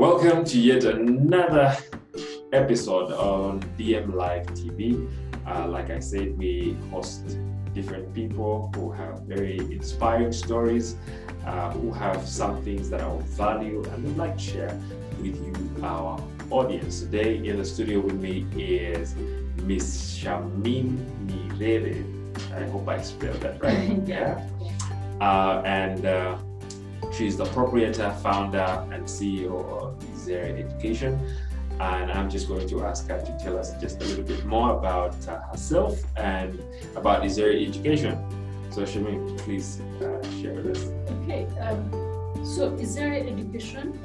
Welcome to yet another episode on DM Live TV. Like I said, we host different people who have very inspiring stories, who have some things that are of value and would like to share with you, our audience. Today in the studio with me is Miss Shamim Nidin. I hope I spelled that right. Yeah. And she's the proprietor, founder, and CEO of Izere Education. And I'm just going to ask her to tell us just a little bit more about herself and about Iserian Education. So Shamim, please share with us. Okay, so Iserian Education.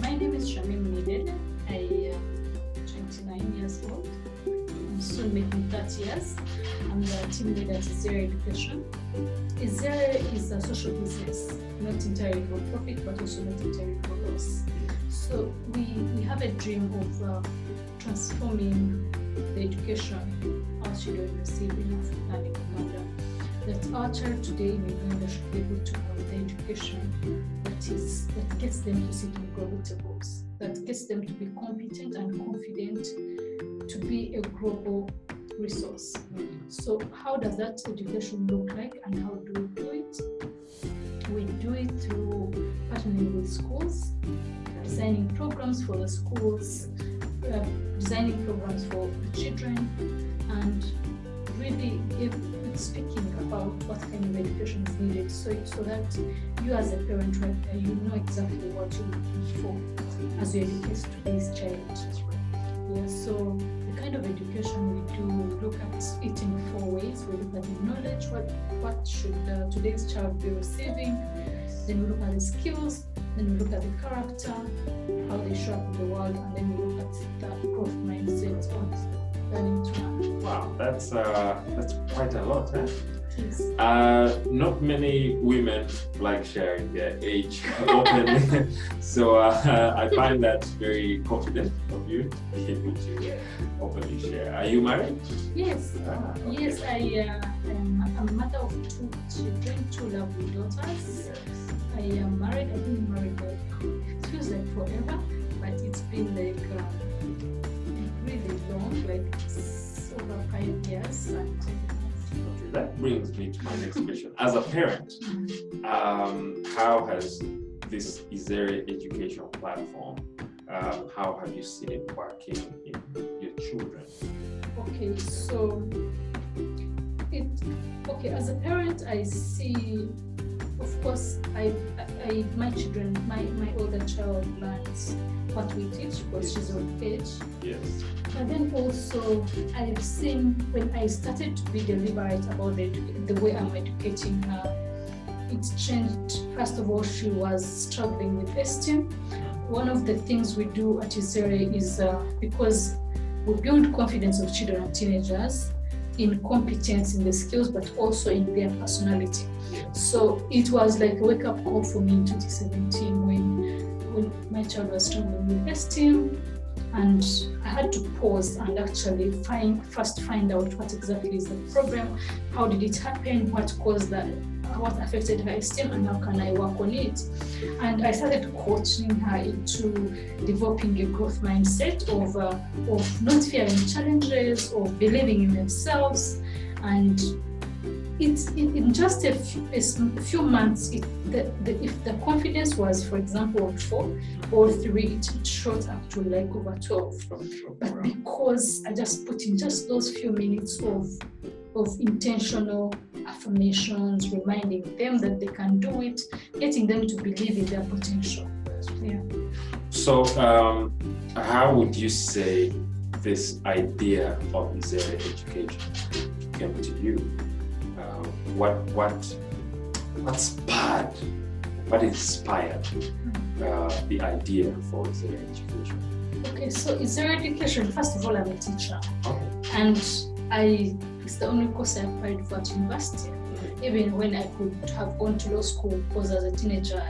My name is Shamim Nidin. I'm 29 years old. I'm soon making 30 years. I'm the team leader at Izere Education. Izere is a social business, not entirely for profit, but also not entirely for loss. So we have a dream of transforming the education our children receive in Africa and Uganda. That our child today in Uganda should be able to have the education that gets them to sit in global tables, that gets them to be competent and confident to be a global resource. So how does that education look like, and how do we do it? We do it through partnering with schools, designing programs for the schools, designing programs for the children, and really speaking about what kind of education is needed so that you as a parent, you know exactly what you're looking for as you educate today's child. Yeah, so the kind of education we do, look at it in four ways. We look at the knowledge, what should today's child be receiving, then we look at the skills, then we look at the character, how they show up in the world, and then we look at the growth mindset on learning to learn. Wow, that's quite a lot, huh? Yes. Not many women like sharing their age openly, so I find that very confident of you to be able to openly share. Are you married? Yes. Okay. Yes, I am a mother of two children, two lovely daughters. Yes. I am married. I've been married it feels like forever, but it's been like really long, like over 5 years. And, okay, that brings me to my next question. As a parent, how has this Izere Education platform, how have you seen it working in your children? Okay, so as a parent, I see, of course, my children, my older child learns what we teach because she's of age. Yes. But then also, I've seen when I started to be deliberate about the way I'm educating her, it's changed. First of all, she was struggling with esteem. One of the things we do at Izere is because we build confidence of children and teenagers in competence in the skills, but also in their personality. So it was like a wake-up call for me in 2017 when my child was struggling with esteem, and I had to pause and actually first find out what exactly is the problem, how did it happen, what caused that, what affected her esteem, and how can I work on it. And I started coaching her into developing a growth mindset of not fearing challenges, of believing in themselves. And it's in just a few months, if the confidence was, for example, of 4 or 3, it shot up to like over 12. But because I just put in just those few minutes of intentional affirmations, reminding them that they can do it, getting them to believe in their potential. Yeah. So, how would you say this idea of Izere Education came to you? What inspired the idea for Izere Education? Okay, so Izere Education, first of all, I'm a teacher. Okay. And it's the only course I applied for at university. Even when I could have gone to law school, because as a teenager,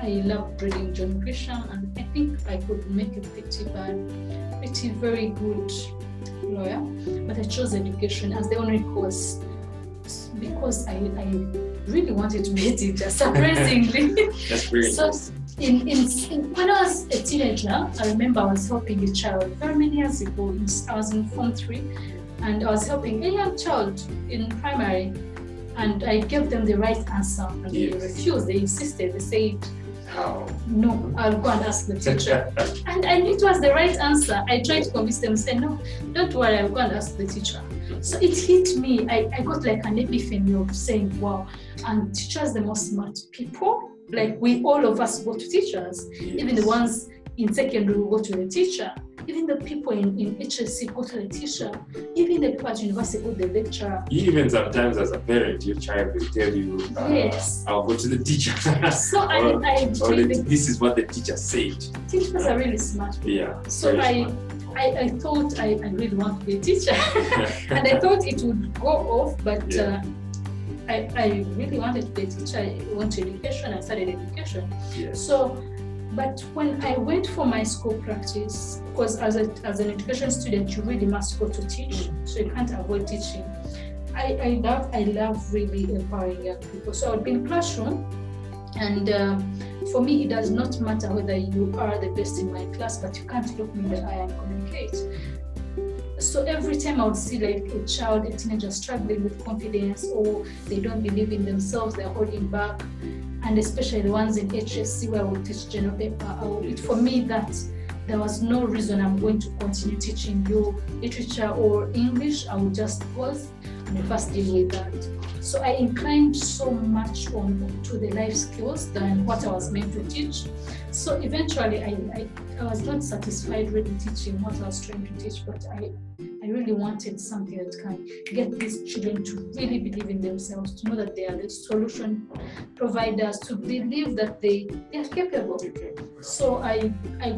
I loved reading John Grisham, and I think I could make a pretty very good lawyer, but I chose education as the only course because I really wanted to be a teacher, surprisingly. That's brilliant. So When I was a teenager, I remember I was helping a child very many years ago. I was in Form 3, and I was helping a young child in primary, and I gave them the right answer, and yes. They refused. They insisted. They said, "Oh, no, I'll go and ask the teacher." and it was the right answer. I tried to convince them, say, "No, don't worry, I'll go and ask the teacher." So it hit me. I got like an epiphany of saying, wow, and teachers are the most smart people. Like we all of us go to teachers, yes. Even the ones in secondary go to the teacher, even the people in HSC go to the teacher, even the people at university go to the lecturer. Even sometimes as a parent, your child will tell you, yes. I'll go to the teacher. So this is what the teacher said. Teachers are really smart people. Yeah, so I thought I really want to be a teacher, and I thought it would go off, but yeah. I really wanted to be a teacher. I went to education, I started education. Yes. So, but when I went for my school practice, because as an education student, you really must go to teach, so you can't avoid teaching. I love really empowering young people. So I've been in classroom, and for me, it does not matter whether you are the best in my class, but you can't look me in the eye and communicate. So every time I would see like a child, a teenager struggling with confidence, or they don't believe in themselves, they're holding back, and especially the ones in HSC where I would teach general paper, for me that there was no reason I'm going to continue teaching you literature or English. I would just pause and first deal with that. So I inclined so much to the life skills than what I was meant to teach. So eventually I was not satisfied really teaching what I was trying to teach, but I really wanted something that can get these children to really believe in themselves, to know that they are the solution providers, to believe that they are capable. So I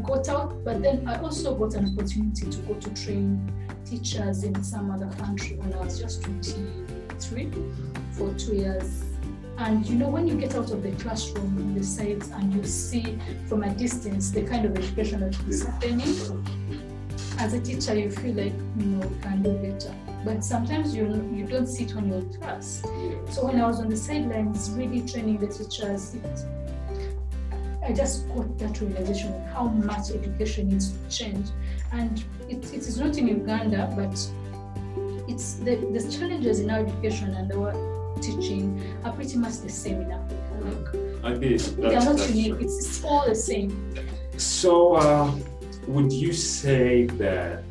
got out, but then I also got an opportunity to go to train teachers in some other country when I was just 23 for 2 years. And you know, when you get out of the classroom on the sides and you see from a distance the kind of education that is happening, as a teacher you feel like, you know, you can do better. But sometimes you don't see it on your class. So when I was on the sidelines really training the teachers, I just got that realization of how much education needs to change. And it is not in Uganda, but it's the challenges in our education and our teaching are pretty much the same in Africa. Okay, they're not unique, it's all the same. So would you say that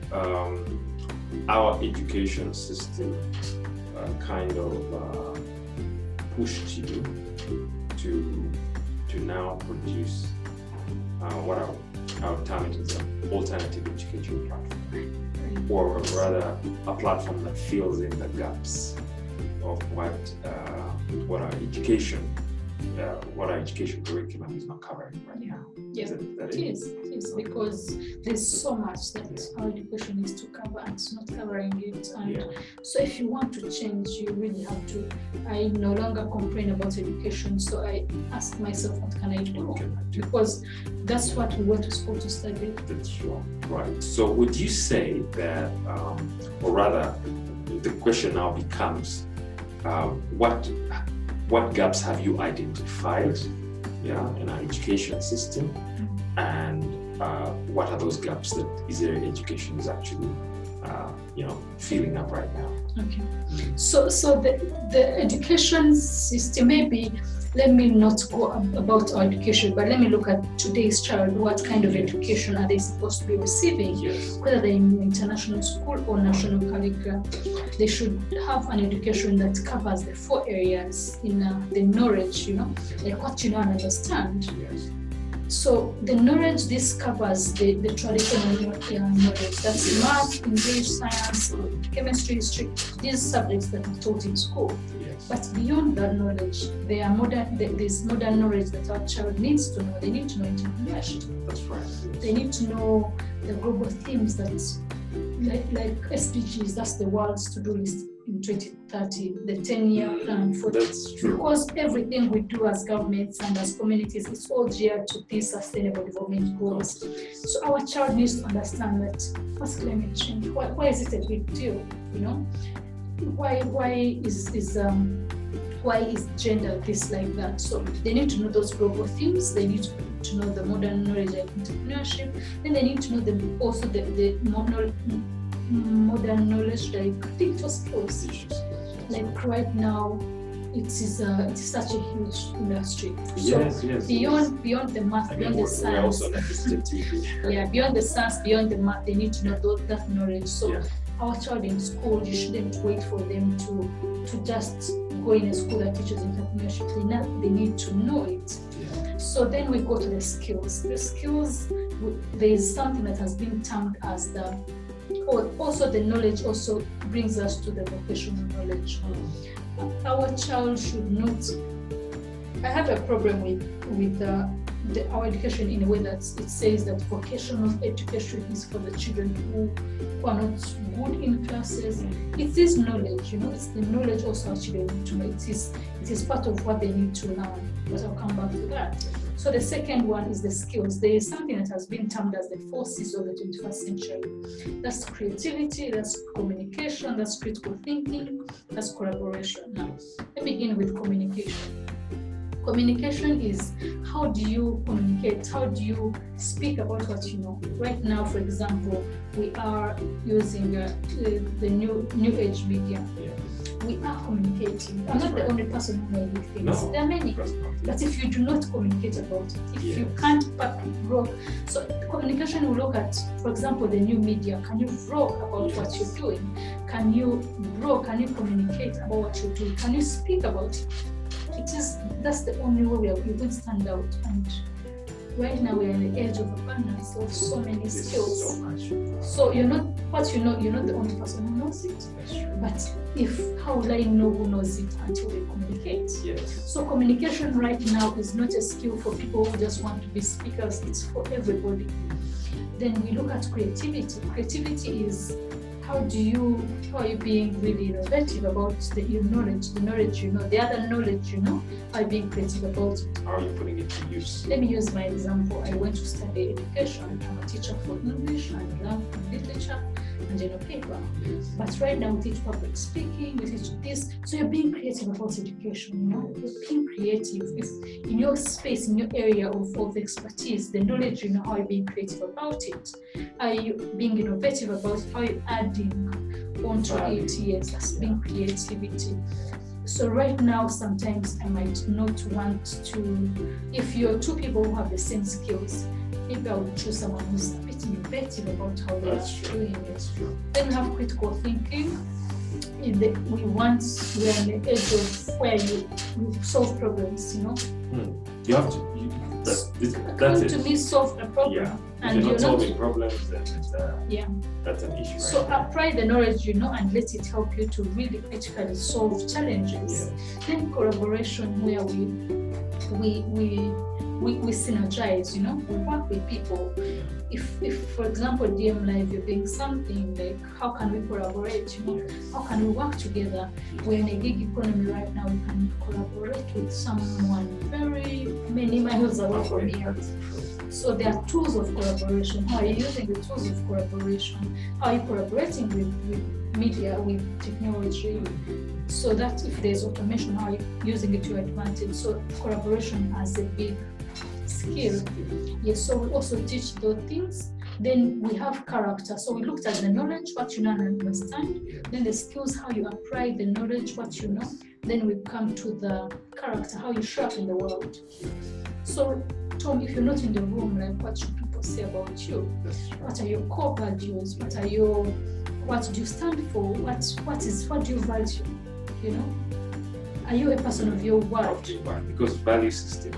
our education system kind of pushed you to now produce what our term is an alternative education platform, or rather a platform that fills in the gaps of what our education curriculum is not covering right now? Yeah, it is because there's so much that our education needs to cover and it's not covering it. And yeah. So if you want to change, you really have to. I no longer complain about education, so I ask myself, what can I do? Because that's what we went to school to study. That's right. Right. So would you say that, or rather, the question now becomes, what gaps have you identified, yeah, in our education system, and what are those gaps that Izere Education is actually, filling up right now? Okay, so the education system, maybe let me not go about our education, but let me look at today's child. What kind of education are they supposed to be receiving? Yes. Whether they're in international school or national curriculum, they should have an education that covers the 4 areas in the knowledge, like what you know and understand. Yes. So the knowledge, this covers the traditional knowledge, that's math, English, science, chemistry, history, these subjects that are taught in school. Yes. But beyond that knowledge, there's modern knowledge that our child needs to know. They need to know international. That's right. Yes. They need to know the global themes that, like SDGs, that's the world's to-do list in 2030, the 10-year plan for this. Because everything we do as governments and as communities is all geared to these sustainable development goals. So our child needs to understand that what's climate change? Why is it a big deal? Why is gender this like that? So they need to know those global themes. They need to to know the modern knowledge of entrepreneurship, and they need to know the modern knowledge like digital skills. Like right now, it is such a huge industry. Yes, so yes. Beyond the math, beyond the science. Yeah, beyond the science, beyond the math, they need to know that knowledge. So yeah. Our child in school, you shouldn't wait for them to just go in a school that teaches entrepreneurship. They need to know it. Yeah. So then we go to the skills. The skills, there is something that has been termed as the, or also the knowledge also brings us to the vocational knowledge. Our child should not, I have a problem with our education in a way that it says that vocational education is for the children who are not good in classes. It is knowledge, it's the knowledge also our children need to know. It is part of what they need to learn, but I'll come back to that. So the second one is the skills. There is something that has been termed as the four C's of the 21st century. That's creativity, that's communication, that's critical thinking, that's collaboration. Now, let me begin with communication. Communication is how do you communicate, how do you speak about what you know. Right now, for example, we are using the new age media. Yeah. We are communicating. That's I'm not the only person who knows things. No, there are many. But if you do not communicate about it, if you can't rock, so communication will look at, for example, the new media. Can you rock about what you're doing? Can you rock? Can you communicate about what you're doing? Can you speak about it? That's the only way we are going to stand out. And right now we are in the age of abundance of so many skills. So much. So you're not what you know. You're not the only person who knows it. But how will I know who knows it until they communicate? Yes. So communication right now is not a skill for people who just want to be speakers. It's for everybody. Then we look at creativity. Creativity is how are you being really innovative about the knowledge you know, the other knowledge you know, are you being creative about it? How are you putting it to use? Let me use my example. I went to study education. I'm a teacher for English and learn from literature and paper. But right now we teach public speaking, we teach this. So you're being creative about education, You're being creative. If in your space, in your area of expertise, the knowledge you know, how you're being creative about it. Are you being innovative about how you add onto it? Yes, that's being creativity. So right now, sometimes I might not want to, if you're two people who have the same skills, maybe I would choose someone who's a bit innovative about how they're doing it. Then we have critical thinking. We are in the age of where you solve problems, You have to. To me, solve a problem. Yeah. And you're not solving problems, then that's an issue. Right? So apply the knowledge you know and let it help you to really critically solve challenges. Yeah. Then collaboration, where we synergize, we work with people. If for example, DM Live, you're doing something like, how can we collaborate, How can we work together? We're in a gig economy right now, we can collaborate with someone very many miles away from here. So there are tools of collaboration. How are you using the tools of collaboration? How are you collaborating with media, with technology? So that if there's automation, how are you using it to your advantage? So collaboration as a big skill. Yes, so we also teach those things. Then we have character. So we looked at the knowledge, what you know and understand. Then the skills, how you apply the knowledge, what you know. Then we come to the character, how you show up in the world. So Tom, if you're not in the room, like what should people say about you? What are your core values? What do you stand for? What do you value? Are you a person of your word? Because value system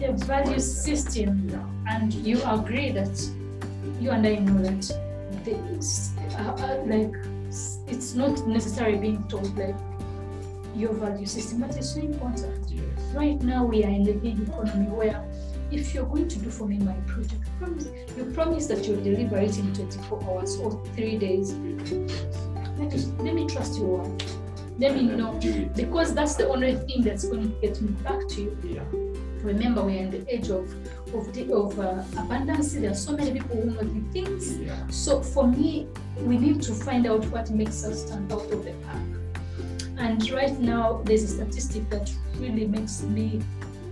is value system. Yeah. And you agree that you and I know that things like it's not necessarily being told like your value system, but it's so important. Yes. Right now we are in the big economy where if you're going to do for me my project, you promise that you'll deliver it in 24 hours or 3 days. Let me trust your word. Let me know, because that's the only thing that's going to get me back to you. Yeah. Remember, we're in the age of abundance. There are so many people who know the things. Yeah. So for me, we need to find out what makes us stand out of the pack. And right now, there's a statistic that really makes me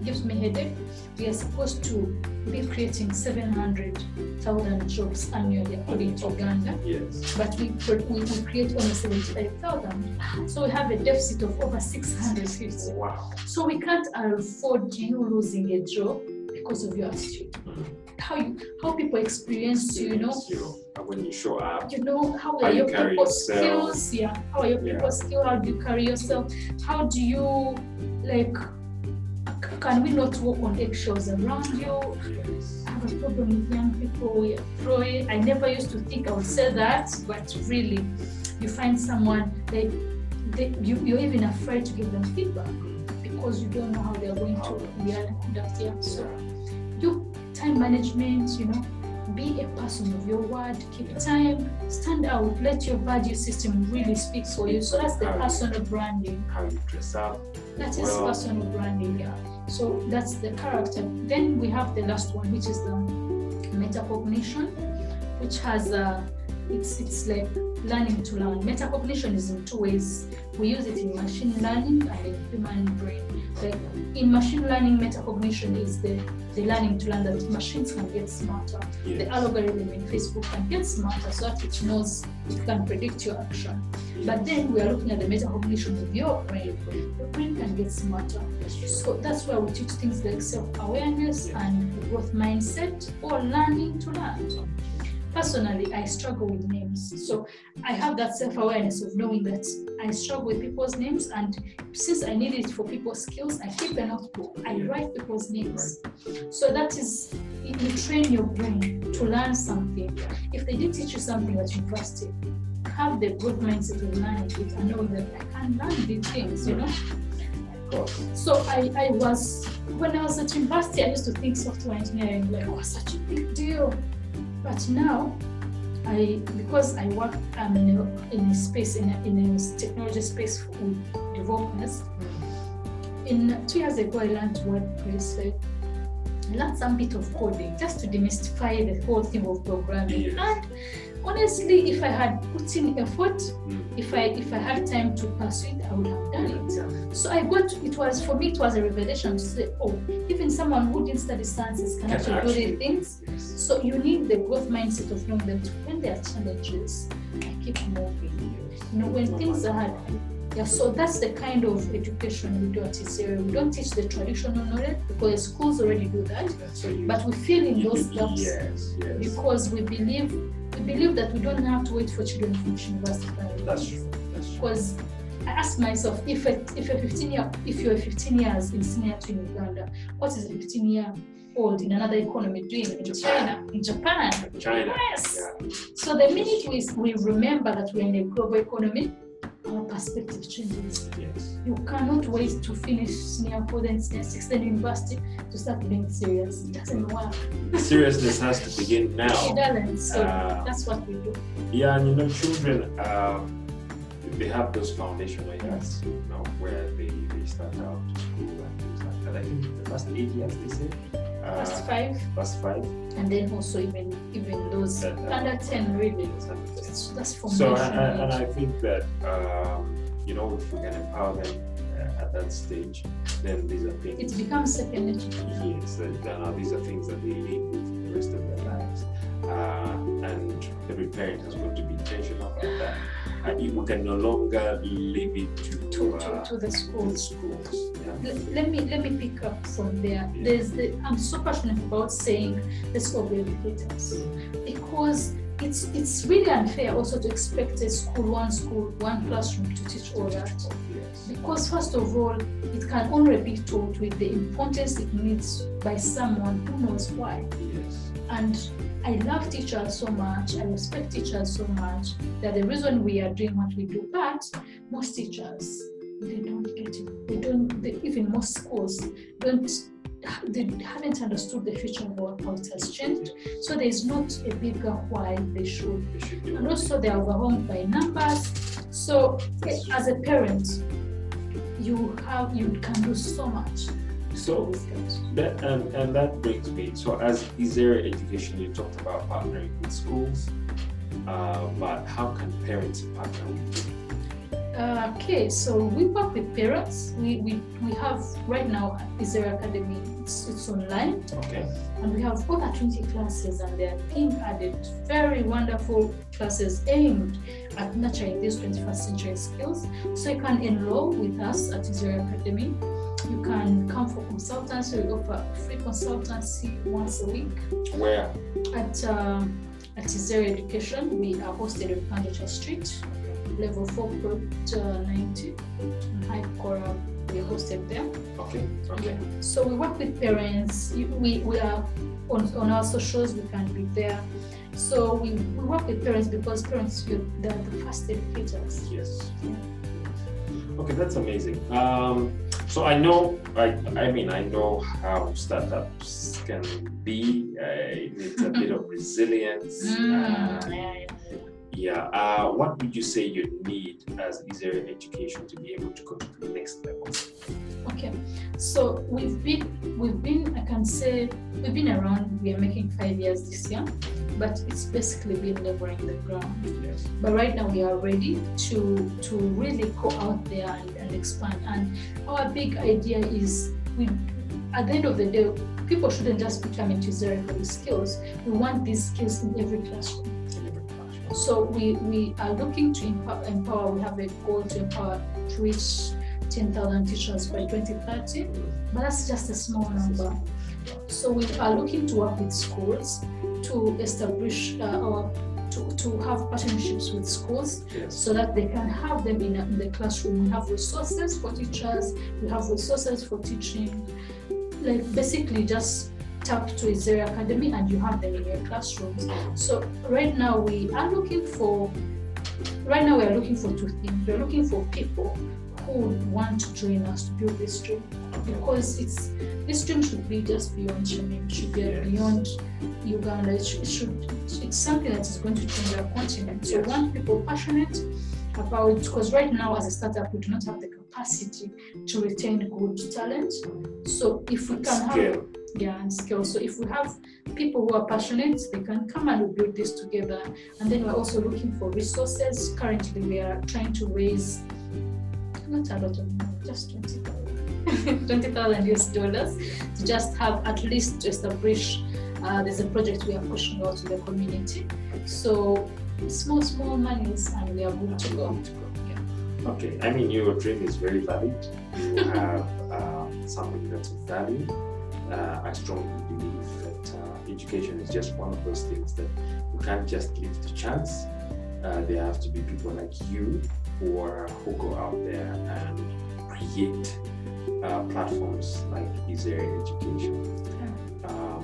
gives me headache. We are supposed to be creating 700,000 jobs annually according to Uganda. Yes. But we create only 75,000. So we have a deficit of over 650. Wow. So we can't afford you losing a job because of your attitude. How people experience you, you know. When you show up, you know, how are your people skills? Yeah, how are your people skills? How do you carry yourself? How do you, like, can we not walk on eggshells around you? Yes. I have a problem with young people. We employ. I never used to think I would say that, but really, you find someone you're even afraid to give them feedback because you don't know how they're going to react. Yeah, so you time management, you know. Be a person of your word, keep time, stand out, let your value system really speak for you. So that's the personal branding. How you dress up. That is personal branding, yeah. So that's the character. Then we have the last one, which is the metacognition, which has it's like learning to learn. Metacognition is in two ways. We use it in machine learning and in human brain. Like in machine learning, metacognition is the learning to learn that machines can get smarter. Yes. The algorithm in Facebook can get smarter so that it knows, it can predict your action. Yes. But then we are looking at the metacognition of your brain. The brain can get smarter. So that's why we teach things like self-awareness and growth mindset or learning to learn. Personally, I struggle with names. So I have that self-awareness of knowing that I struggle with people's names, and since I need it for people's skills, I keep a notebook. I write people's names. So that is, you train your brain to learn something. If they did teach you something at university, have the good mindset of learning it and knowing that I can learn these things, you know? So when I was at university, I used to think software engineering, like, oh, such a big deal. But now, because I work in a space, in a technology space with developers, in 2 years ago I learned WordPress. I learned some bit of coding just to demystify the whole thing of programming. And honestly, if I had put in effort, if I had time to pursue it, I would have done it. So I got, it was, for me, it was a revelation to say, oh, even someone who didn't study sciences can actually do these things. So you need the growth mindset of knowing that when there are challenges, I keep moving. You know, when things are hard, yeah. So that's the kind of education we do at Izere. We don't teach the traditional knowledge because schools already do that. So but we fill in those gaps because we believe that we don't have to wait for children to finish university. That's true. Because I ask myself, if you're 15 years in senior to in Uganda, what is a 15-year in another economy doing in China, in Japan. Yes. Yeah. So the minute we remember that we're in a global economy, our perspective changes. Yes. You cannot wait to finish senior for the 6th university to start being serious. It doesn't work. Seriousness has to begin now. It doesn't. So that's what we do. Yeah, and you know, children, they have those foundational years, you know, where they start out to school and things like that. I think the last 8 years they say. Past five, and then also even those under 10 really. That's for me. So and I think that you know, if we can empower them at that stage, then these are things. It becomes second nature. Yes, these are things that they need with the rest of their lives, and every parent has got to be intentional about that. And you can no longer leave it to the schools. Yeah. Let me pick up from there. Yeah. I'm so passionate about saying the school of educators, because it's really unfair also to expect a one classroom to teach all that. Yes. Because first of all, it can only be taught with the importance it needs by someone who knows why. Yes. And I love teachers so much, I respect teachers so much, that the reason we are doing what we do, but most teachers, they don't get it. Even most schools they haven't understood the future of our culture has changed, so there is not a bigger why they should. And also they are overwhelmed by numbers. So as a parent, you can do so much. So that and that brings me. So as Izere Education, you talked about partnering with schools, but how can parents partner with you? Okay, so we work with parents. We have right now Isara Academy. It's online. Okay. And we have over 20 classes, and they are being added very wonderful classes aimed at nurturing these 21st century skills. So you can enroll with us at Isara Academy. You can come for consultancy. We offer free consultancy once a week. Where? At Izere Education. We are hosted at Adventure Street, level 4, plot 90, and High Cora. We are hosted there. Okay. Okay. Yeah. So we work with parents. We are on our socials. We can be there. So we work with parents because parents, they're the first educators. Yes. Yeah. Okay, that's amazing. So I know, I know how startups can be. It needs a bit of resilience. What would you say you need as Iserian Education to be able to go to the next level? Okay, so we've been around. We are making 5 years this year, but it's basically been laboring the ground. Yes. But right now we are ready to really go out there and expand. And our big idea is, at the end of the day, people shouldn't just be coming to Zera for these skills. We want these skills in every classroom. So we are looking to empower. We have a goal to empower, to reach 10,000 teachers by 2030, but that's just a small number. So we are looking to work with schools to establish to have partnerships with schools, so that they can have them in the classroom. We have resources for teachers, we have resources for teaching, like basically just tap to Izere Academy and you have them in your classrooms. So right now we are looking for two things. We're looking for people who want to join us to build this dream, because this dream should be just beyond Shamim, should be beyond Uganda. It's something that is going to change our continent. So we want people passionate about, because right now as a startup we do not have the capacity to retain good talent. So if we can have scale. So if we have people who are passionate, they can come and build this together. And then we're also looking for resources. Currently, we are trying to raise not a lot of money, just $20,000 to just have at least to establish. There's a project we are pushing out to the community. So small monies, and we are good to go. Okay, your dream is very valid. You have something that's of value. I strongly believe that education is just one of those things that we can't just leave to chance. There have to be people like you who go out there and create platforms like Iserian Education. Yeah.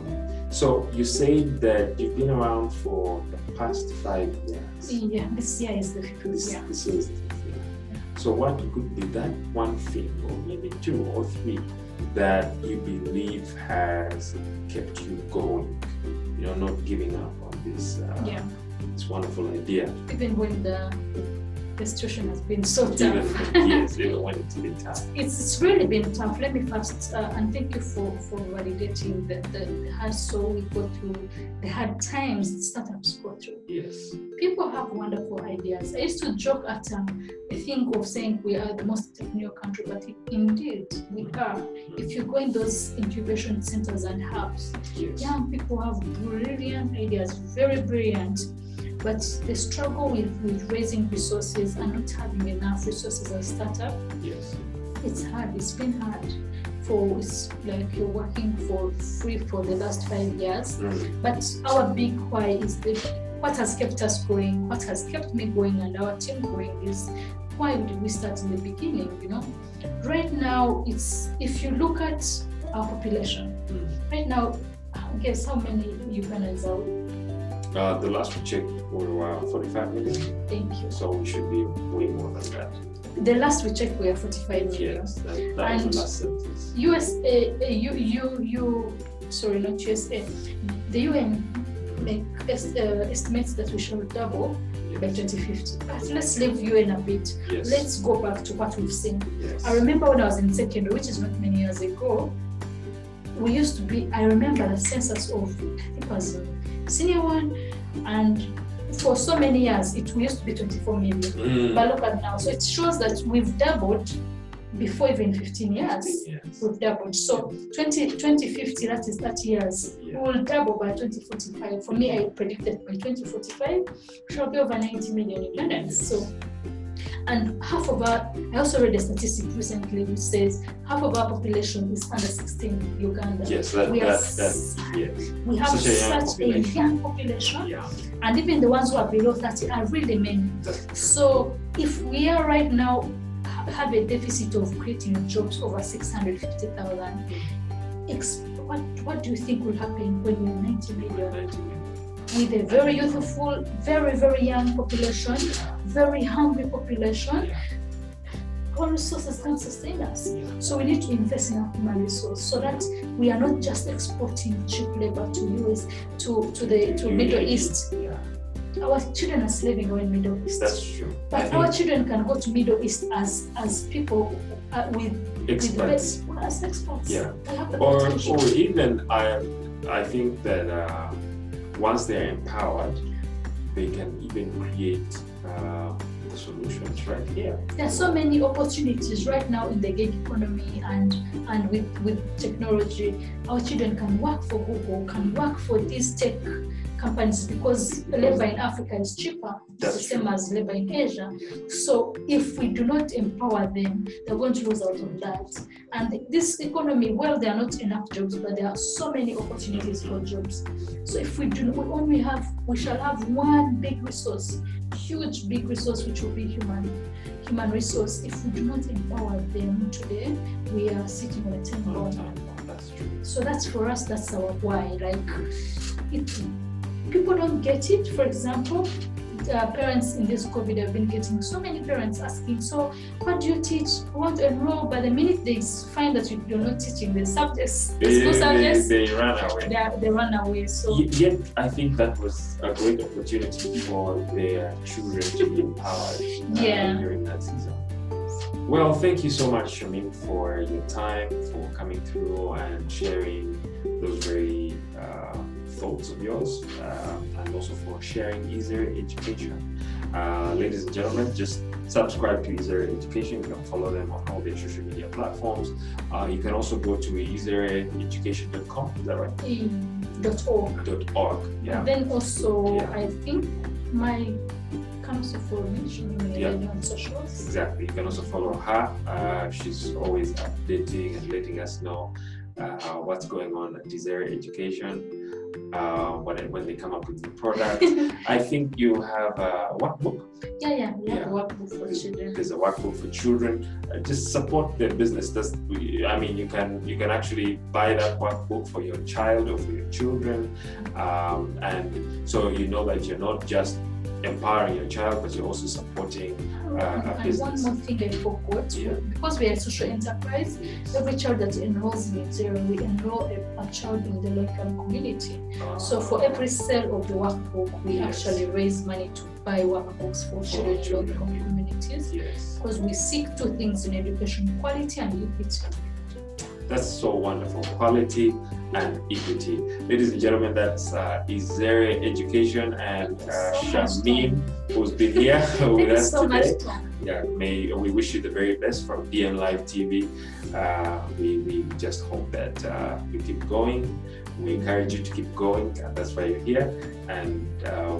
So you said that you've been around for the past 5 years. Yeah, this year is the fifth. This year is the fifth year. Yeah. So what could be that one thing, or maybe two or three, that you believe has kept you going, not giving up on this this wonderful idea, even when the situation has been so tough? Yes, even when it's been tough. It's really been tough. Let me first and thank you for validating the hassle we go through, the hard times startups go through. Yes. People have wonderful ideas. I used to joke at the thing of saying we are the most technical country, but indeed we are. If you go in those incubation centers and hubs, young people have brilliant ideas, very brilliant. But the struggle with raising resources and not having enough resources as a startup, it's hard. It's been hard. It's like you're working for free for the last 5 years. But our big why is what has kept us going, what has kept me going and our team going is, why did we start in the beginning? Right now, if you look at our population, right now, guess how many Ugandans are. The last we checked, we were 45 million. Thank you. So we should be way more than that. The last we checked, we are 45 million. Yes, that and was the last sentence. The UN estimates that we shall double by 2050. But let's leave UN a bit. Yes. Let's go back to what we've seen. Yes. I remember when I was in secondary, which is not many years ago, we used to be, I remember the census of, I think it was senior one, and for so many years, it used to be 24 million, but look at now. So it shows that we've doubled before even 15 years. We've doubled. So 2050, that is 30 years. We will double by 2045. For me, I predict that by 2045, we shall be over 90 million Ugandans. So, and half of our, I also read a statistic recently which says half of our population is under 16 in Uganda. Yes, we have such a young population, and even the ones who are below 30 are really many. So if we are right now have a deficit of creating jobs over 650,000, what do you think will happen when we are 90 million? With a very youthful, very, very young population, very hungry population, our resources can't sustain us. So we need to invest in our human resource so that we are not just exporting cheap labor to US, to Middle East. Our children are slaving away in Middle East. That's true. But our children can go to Middle East as people as experts. Yeah. Or even I think that. Once they are empowered, they can even create the solutions right here. There are so many opportunities right now in the gig economy and with technology. Our children can work for Google, can work for these tech companies because labor in Africa is cheaper. It's the same as labor in Asia. So if we do not empower them, they're going to lose out on that. And this economy, well, there are not enough jobs, but there are so many opportunities for jobs. So if we do not only have, we shall have one big resource, huge big resource, which will be human resource. If we do not empower them today, we are sitting on a 10-year-old. So that's for us, that's our why. People don't get it. For example, parents in this COVID have been getting so many parents asking, so what do you teach? I want to enroll, but the minute they find that you're not teaching the subjects, they run away. They run away. So yet, I think that was a great opportunity for their children to be empowered during that season. Well, thank you so much, Shamim, for your time, for coming through and sharing those very thoughts of yours, and also for sharing Izere Education. Ladies and gentlemen, just subscribe to Izere Education. You can follow them on all their social media platforms. You can also go to EzereEducation.com, is that right? .org. Yeah. And then also, I think my counsel for mentioning me on socials. Exactly. You can also follow her. She's always updating and letting us know what's going on at Izere Education, when they come up with the product. I think you have a workbook. Yeah, workbook for children. There's a workbook for children. Just support their business. You can actually buy that workbook for your child or for your children, and so you know that you're not just empowering your child, but you're also supporting a business. And one more thing I forgot, because we are a social enterprise, every child that enrolls in Izere, we enroll a child in the local community. So for every sale of the workbook, we actually raise money to buy workbooks for children in local communities, because we seek two things in education: quality and equity. That's so wonderful, quality and equity. Ladies and gentlemen, that's Izere Education and Shamim, who's been here with us today. We wish you the very best from DM Live TV. We just hope that you keep going. We encourage you to keep going, and that's why you're here. And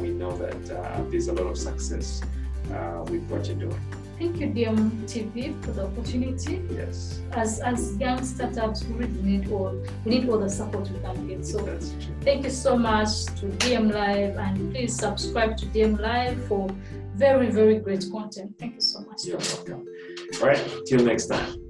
we know that there's a lot of success with what you're doing. Thank you, DM TV, for the opportunity. Yes. As young startups, we really need all the support we can get. So thank you so much to DM Live, and please subscribe to DM Live for very, very great content. Thank you so much. You're welcome. All right, till next time.